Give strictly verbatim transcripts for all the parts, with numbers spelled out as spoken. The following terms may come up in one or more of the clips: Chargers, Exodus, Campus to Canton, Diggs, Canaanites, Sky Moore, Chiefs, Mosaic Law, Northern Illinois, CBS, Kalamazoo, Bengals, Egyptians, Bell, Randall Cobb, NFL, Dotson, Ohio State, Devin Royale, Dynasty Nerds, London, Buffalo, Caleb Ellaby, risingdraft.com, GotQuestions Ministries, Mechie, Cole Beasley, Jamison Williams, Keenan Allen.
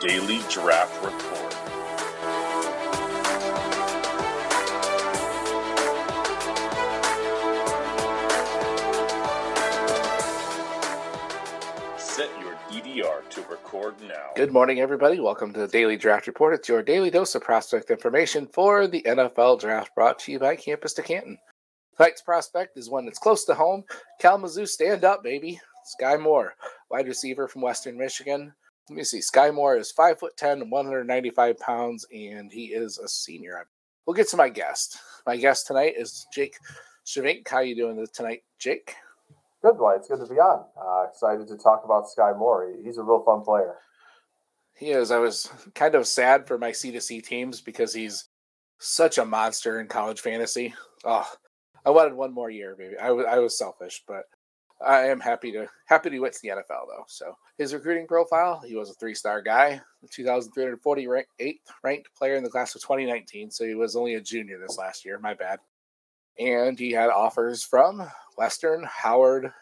Daily Draft Report. Set your D D R to record now. Good morning, everybody. Welcome to the Daily Draft Report. It's your daily dose of prospect information for the N F L Draft, brought to you by Campus to Canton. Tonight's prospect is one that's close to home. Kalamazoo, stand up, baby. Sky Moore, wide receiver from Western Michigan. Let me see. Sky Moore is five foot ten, one hundred ninety-five pounds, and he is a senior. We'll get to my guest. My guest tonight is Jake Schvink. How are you doing tonight, Jake? Good, Dwight. It's good to be on. Uh, excited to talk about Sky Moore. He's a real fun player. He is. I was kind of sad for my C to C teams because he's such a monster in college fantasy. Oh, I wanted one more year, baby. I was, I was selfish, but I am happy to happy to witness the N F L, though. So his recruiting profile, he was a three-star guy, two thousand three hundred forty-eighth ranked player in the class of twenty nineteen, so he was only a junior this last year, my bad. And he had offers from Western, Howard,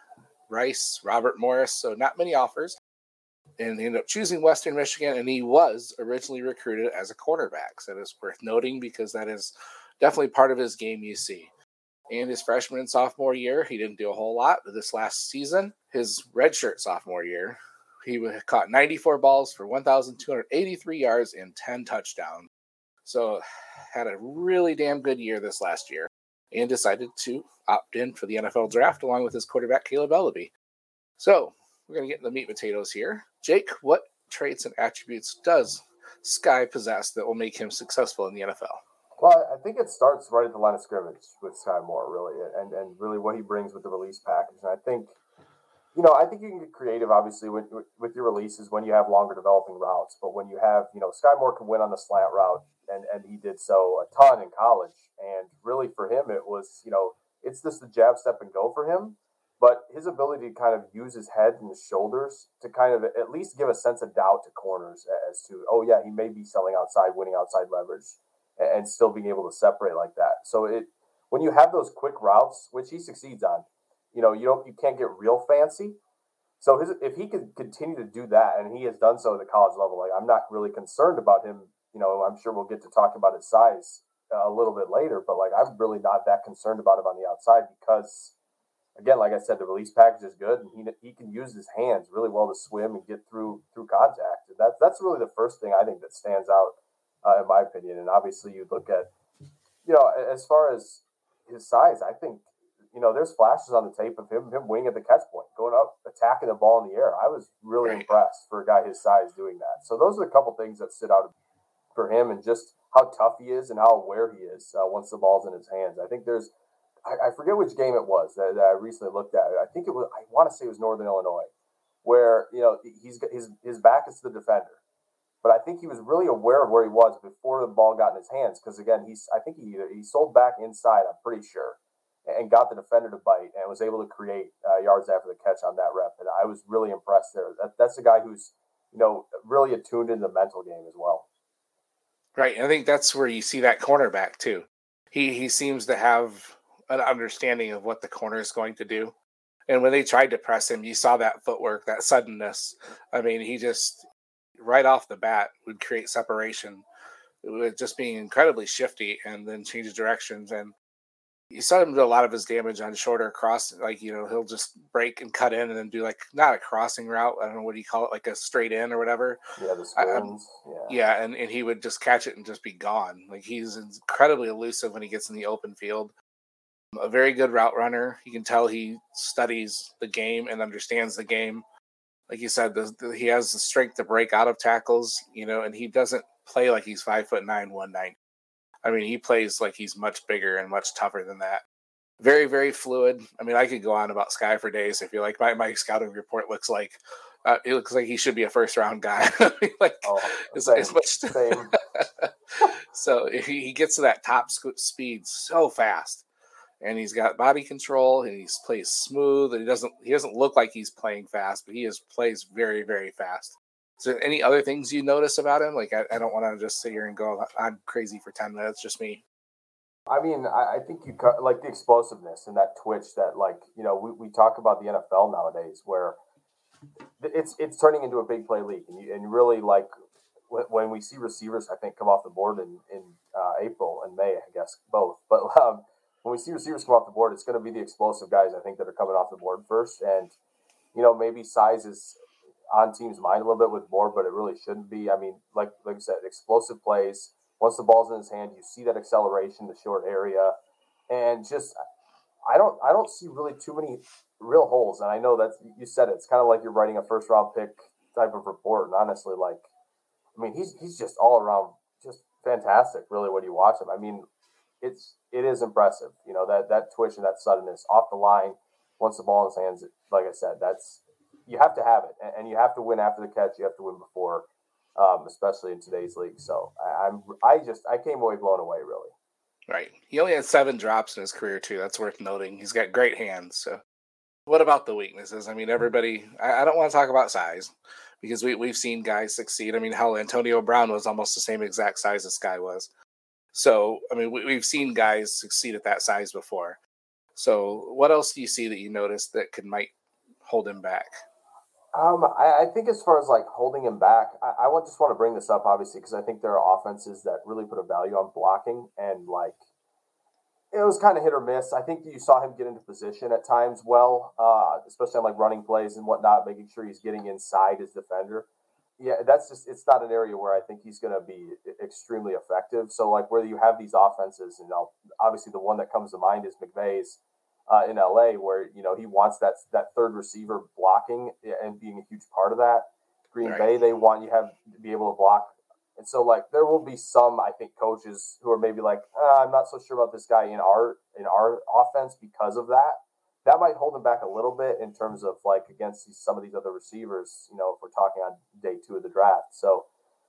Rice, Robert Morris, so not many offers. And he ended up choosing Western Michigan, and he was originally recruited as a cornerback, so that is worth noting because that is definitely part of his game you see. And his freshman and sophomore year, he didn't do a whole lot. But this last season, his redshirt sophomore year, he caught ninety-four balls for one thousand two hundred eighty-three yards and ten touchdowns. So had a really damn good year this last year and decided to opt in for the N F L draft along with his quarterback, Caleb Ellaby. So we're going to get into the meat and potatoes here. Jake, what traits and attributes does Sky possess that will make him successful in the N F L? Well, I think it starts right at the line of scrimmage with Sky Moore, really, and, and really what he brings with the release package. And I think, you know, I think you can get creative, obviously, with with your releases when you have longer developing routes. But when you have, you know, Sky Moore can win on the slant route, and, and he did so a ton in college. And really for him, it was, you know, it's just the jab, step, and go for him. But his ability to kind of use his head and his shoulders to kind of at least give a sense of doubt to corners as to, oh, yeah, he may be selling outside, winning outside leverage, and still being able to separate like that. So it when you have those quick routes, which he succeeds on, you know, you don't you can't get real fancy. So his, if he could continue to do that, and he has done so at the college level, like I'm not really concerned about him. You know, I'm sure we'll get to talk about his size a little bit later, but like I'm really not that concerned about him on the outside because, again, like I said, the release package is good, and he he can use his hands really well to swim and get through through contact. And that's that's really the first thing I think that stands out. Uh, in my opinion. And obviously you look at, you know, as far as his size, I think, you know, there's flashes on the tape of him, him winging at the catch point, going up, attacking the ball in the air. I was really right. impressed for a guy his size doing that. So those are a couple things that stood out for him, and just how tough he is and how aware he is uh, once the ball's in his hands. I think there's, I, I forget which game it was that, that I recently looked at. I think it was, I want to say it was Northern Illinois, where, you know, he's his his back is to the defender. But I think he was really aware of where he was before the ball got in his hands. Because, again, he's I think he either he sold back inside, I'm pretty sure, and got the defender to bite and was able to create uh, yards after the catch on that rep. And I was really impressed there. That, that's a guy who's, you know, really attuned in the mental game as well. Right. And I think that's where you see that cornerback, too. He, he seems to have an understanding of what the corner is going to do. And when they tried to press him, you saw that footwork, that suddenness. I mean, he just... right off the bat would create separation with just being incredibly shifty and then changes directions. And you saw him do a lot of his damage on shorter cross, like, you know, he'll just break and cut in and then do like, not a crossing route. I don't know what do you call it? Like a straight in or whatever. Yeah. The spins. Yeah. yeah and, and he would just catch it and just be gone. Like he's incredibly elusive when he gets in the open field, a very good route runner. You can tell he studies the game and understands the game. Like you said, the, the, he has the strength to break out of tackles, you know, and he doesn't play like he's five foot nine, one nine. I mean, he plays like he's much bigger and much tougher than that. Very, very fluid. I mean, I could go on about Sky for days. If you're like, my, my scouting report looks like uh, it looks like he should be a first round guy. like, oh, it's, same, it's much. same. So he, he gets to that top sc- speed so fast. And he's got body control, and he plays smooth, and he doesn't he doesn't look like he's playing fast, but he is plays very, very fast. So any other things you notice about him? Like, I, I don't want to just sit here and go, I'm crazy for ten minutes, just me. I mean, I, I think you – like the explosiveness and that twitch that, like, you know, we, we talk about the N F L nowadays where it's it's turning into a big play league, and, you, and really, like – when we see receivers, I think, come off the board in, in uh, April and May, I guess, both. But um, when we see receivers come off the board, it's going to be the explosive guys, I think, that are coming off the board first. And, you know, maybe size is on teams' mind a little bit with Moore, but it really shouldn't be. I mean, like like I said, explosive plays. Once the ball's in his hand, you see that acceleration, the short area. And just I don't I don't see really too many real holes. And I know that you said it. It's kind of like you're writing a first-round pick type of report. And honestly, like, I mean, he's he's just all around just fantastic, really, when you watch him. I mean, it's it is impressive. You know, that, that twitch and that suddenness off the line, once the ball in his hands, like I said, that's you have to have it. And, and you have to win after the catch. You have to win before, um, especially in today's league. So I, I'm I just I came away blown away, really. Right. He only had seven drops in his career, too. That's worth noting. He's got great hands. So what about the weaknesses? I mean, everybody – I don't want to talk about size because we, we've seen guys succeed. I mean, hell, Antonio Brown was almost the same exact size as Sky was. So, I mean, we, we've seen guys succeed at that size before. So what else do you see that you noticed that could might hold him back? Um, I, I think as far as, like, holding him back, I, I want, just want to bring this up, obviously, because I think there are offenses that really put a value on blocking, and, like, it was kind of hit or miss. I think you saw him get into position at times well, uh, especially on, like, running plays and whatnot, making sure he's getting inside his defender. Yeah, that's just – it's not an area where I think he's going to be extremely effective. So, like, where you have these offenses, and I'll, obviously the one that comes to mind is McVay's. Uh, in L A, where, you know, he wants that that third receiver blocking and being a huge part of that. Green right. Bay, they want you have to be able to block. And so, like, there will be some, I think, coaches who are maybe like, uh, I'm not so sure about this guy in our in our offense because of that. That might hold him back a little bit in terms of, like, against these, some of these other receivers, you know, if we're talking on day two of the draft. So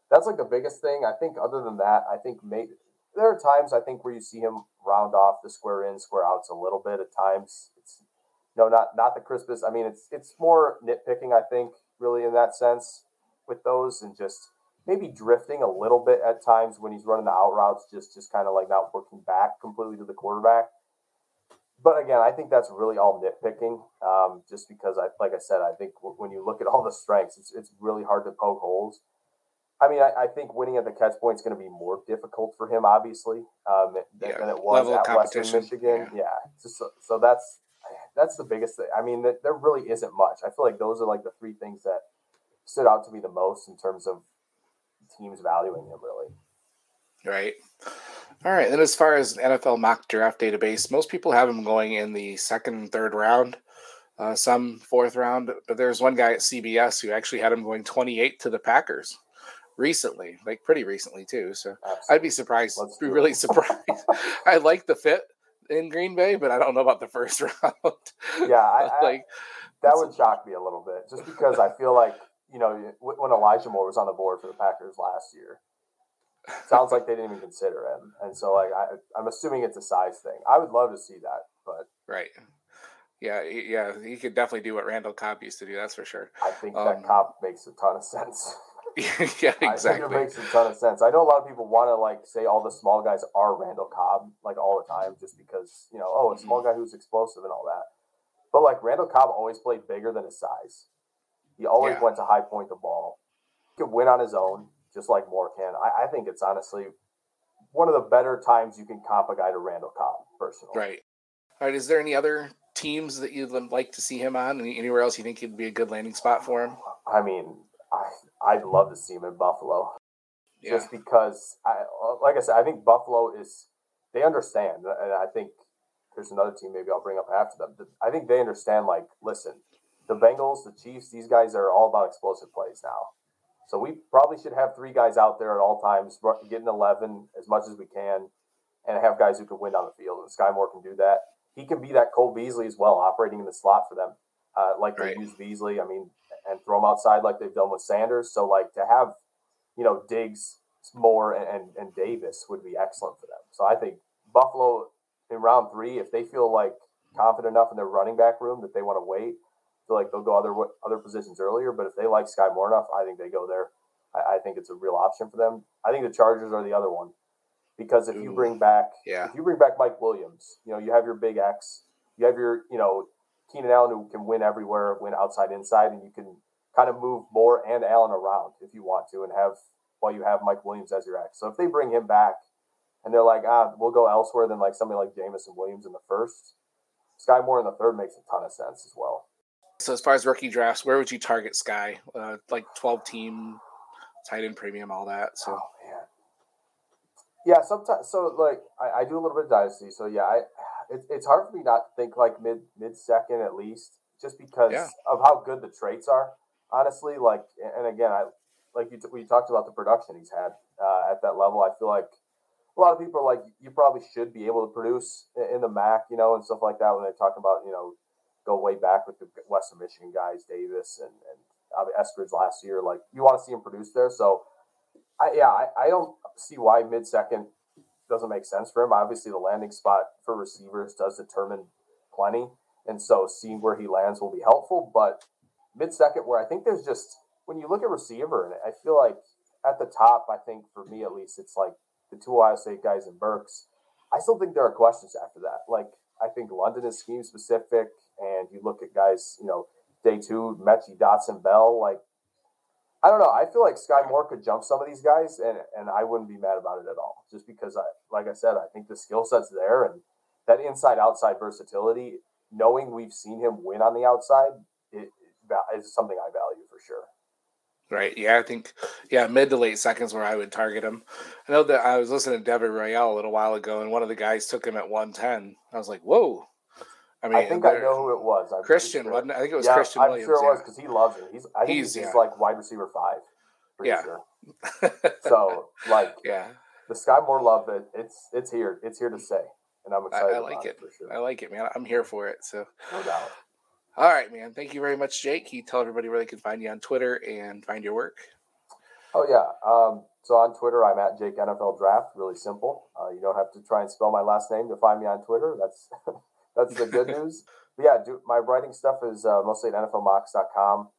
that's, like, the biggest thing. I think other than that, I think maybe – there are times I think where you see him round off the square in, square outs a little bit at times. It's no, not, not the crispest. I mean, it's, it's more nitpicking, I think, really in that sense with those, and just maybe drifting a little bit at times when he's running the out routes, just, just kind of like not working back completely to the quarterback. But again, I think that's really all nitpicking, um, just because I, like I said, I think w- when you look at all the strengths, it's, it's really hard to poke holes. I mean, I, I think winning at the catch point is going to be more difficult for him, obviously, um, than, yeah, than it was at Western Michigan. Yeah. yeah. So, so that's that's the biggest thing. I mean, there really isn't much. I feel like those are, like, the three things that stood out to me the most in terms of teams valuing him, really. Right. All right. And as far as N F L mock draft database, most people have him going in the second and third round. Uh, some fourth round. But there's one guy at C B S who actually had him going twenty-eighth to the Packers. Recently, like pretty recently too. So absolutely. I'd be surprised. Let's be really surprised. I like the fit in Green Bay, but I don't know about the first round. Yeah, I, like I, that would shock me a little bit, just because I feel like, you know, when Elijah Moore was on the board for the Packers last year, it sounds like they didn't even consider him. And so, like, I, I'm assuming it's a size thing. I would love to see that, but right. Yeah, yeah, he could definitely do what Randall Cobb used to do. That's for sure. I think um, that Cobb makes a ton of sense. Yeah, exactly. I think it makes a ton of sense. I know a lot of people want to, like, say all the small guys are Randall Cobb, like, all the time, just because, you know, oh, a small guy who's explosive and all that. But, like, Randall Cobb always played bigger than his size. He always yeah. went to high point the ball. He could win on his own, just like Moore can. I, I think it's honestly one of the better times you can comp a guy to Randall Cobb, personally. Right. All right. Is there any other teams that you'd like to see him on? Anywhere else you think he'd be a good landing spot for him? I mean, I. I'd love to see him in Buffalo, yeah. just because, I, like I said, I think Buffalo is – they understand, and I think there's another team maybe I'll bring up after them. I think they understand, like, listen, the Bengals, the Chiefs, these guys are all about explosive plays now. So we probably should have three guys out there at all times, getting eleven as much as we can, and have guys who can win down the field. And Sky Moore can do that. He can be that Cole Beasley as well, operating in the slot for them, uh, like right. they use Beasley. I mean – and throw them outside like they've done with Sanders. So, like, to have, you know, Diggs, Moore, and, and Davis would be excellent for them. So I think Buffalo in round three, if they feel, like, confident enough in their running back room that they want to wait, I feel like they'll go other other positions earlier. But if they like Sky Moore enough, I think they go there. I, I think it's a real option for them. I think the Chargers are the other one, because if Ooh, you bring back yeah. if you bring back Mike Williams, you know, you have your big X, you have your, you know, Keenan Allen, who can win everywhere, win outside, inside, and you can kind of move Moore and Allen around if you want to, and have while you have Mike Williams as your X. So if they bring him back and they're like, ah, we'll go elsewhere than like somebody like Jamison Williams in the first, Sky Moore in the third makes a ton of sense as well. So as far as rookie drafts, where would you target Sky? Uh, like twelve-team, tight end premium, all that. So oh, man. Yeah, sometimes. So like I, I do a little bit of dynasty. So yeah, I, it, it's hard for me not to think like mid mid second at least, just because yeah. of how good the traits are. Honestly, like, and again, I like you. T- we talked about the production he's had uh, at that level. I feel like a lot of people are like, you probably should be able to produce in the M A A C, you know, and stuff like that. When they talk about, you know, go way back with the Western Michigan guys, Davis and and Eskridge last year, like you want to see him produce there. So, I, yeah, I, I don't see why mid second doesn't make sense for him. Obviously, the landing spot for receivers does determine plenty, and so seeing where he lands will be helpful, but. Mid-second, where I think there's just, when you look at receiver, and I feel like at the top, I think for me at least, it's like the two Ohio State guys and Burks. I still think there are questions after that. Like, I think London is scheme-specific, and you look at guys, you know, day two, Mechie, Dotson, Bell. Like, I don't know. I feel like Sky Moore could jump some of these guys, and, and I wouldn't be mad about it at all. Just because, I, like I said, I think the skill set's there, and that inside-outside versatility, knowing we've seen him win on the outside, it is something I value for sure. Right. Yeah, I think, yeah, mid to late seconds where I would target him. I know that I was listening to Devin Royale a little while ago, and one of the guys took him at one ten. I was like, whoa. I mean, I think I know who it was. I'm Christian, sure. wasn't it? I think it was yeah, Christian I'm Williams. I'm sure it was because yeah. he loves him. He's, I think he's, he's yeah. like wide receiver five. Yeah. Sure. So, like, yeah. the Sky Moore love, it. it's it's here. It's here to stay. And I'm excited I, I like about it. it for sure. I like it, man. I'm here for it. So, no doubt. All right, man. Thank you very much, Jake. Can you tell everybody where they can find you on Twitter and find your work? Oh, yeah. Um, so on Twitter, I'm at Jake N F L Draft. Really simple. Uh, you don't have to try and spell my last name to find me on Twitter. That's that's the good news. But yeah, do, my writing stuff is uh, mostly at N F L mocks dot com.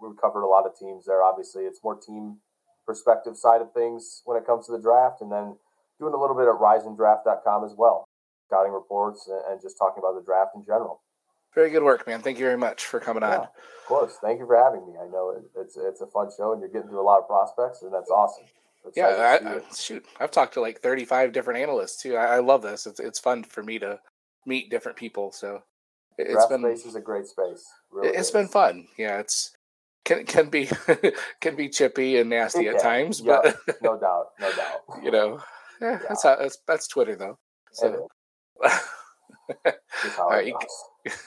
We've covered a lot of teams there, obviously. It's more team perspective side of things when it comes to the draft. And then doing a little bit at rising draft dot com as well. Scouting reports and just talking about the draft in general. Very good work, man. Thank you very much for coming yeah, on. Of course. Thank you for having me. I know it, it's it's a fun show, and you're getting through a lot of prospects, and that's awesome. It's yeah, nice I, I, shoot. I've talked to like thirty-five different analysts, too. I, I love this. It's it's fun for me to meet different people. So it, it's been space is a great space. Really it's is. been fun. Yeah, it's can can be can be chippy and nasty at times, yeah, but no doubt, no doubt. You know, yeah, yeah. that's how that's, that's Twitter though. So. All right, you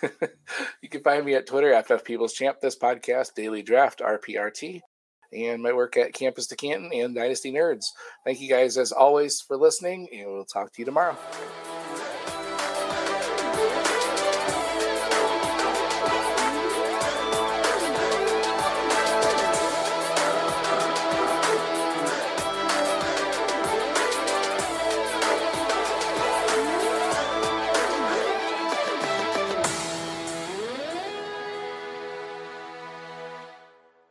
can, you can find me at Twitter, F F People's Champ, this podcast, Daily Draft, R P R T, and my work at Campus to Canton and Dynasty Nerds. Thank you guys, as always, for listening, and we'll talk to you tomorrow.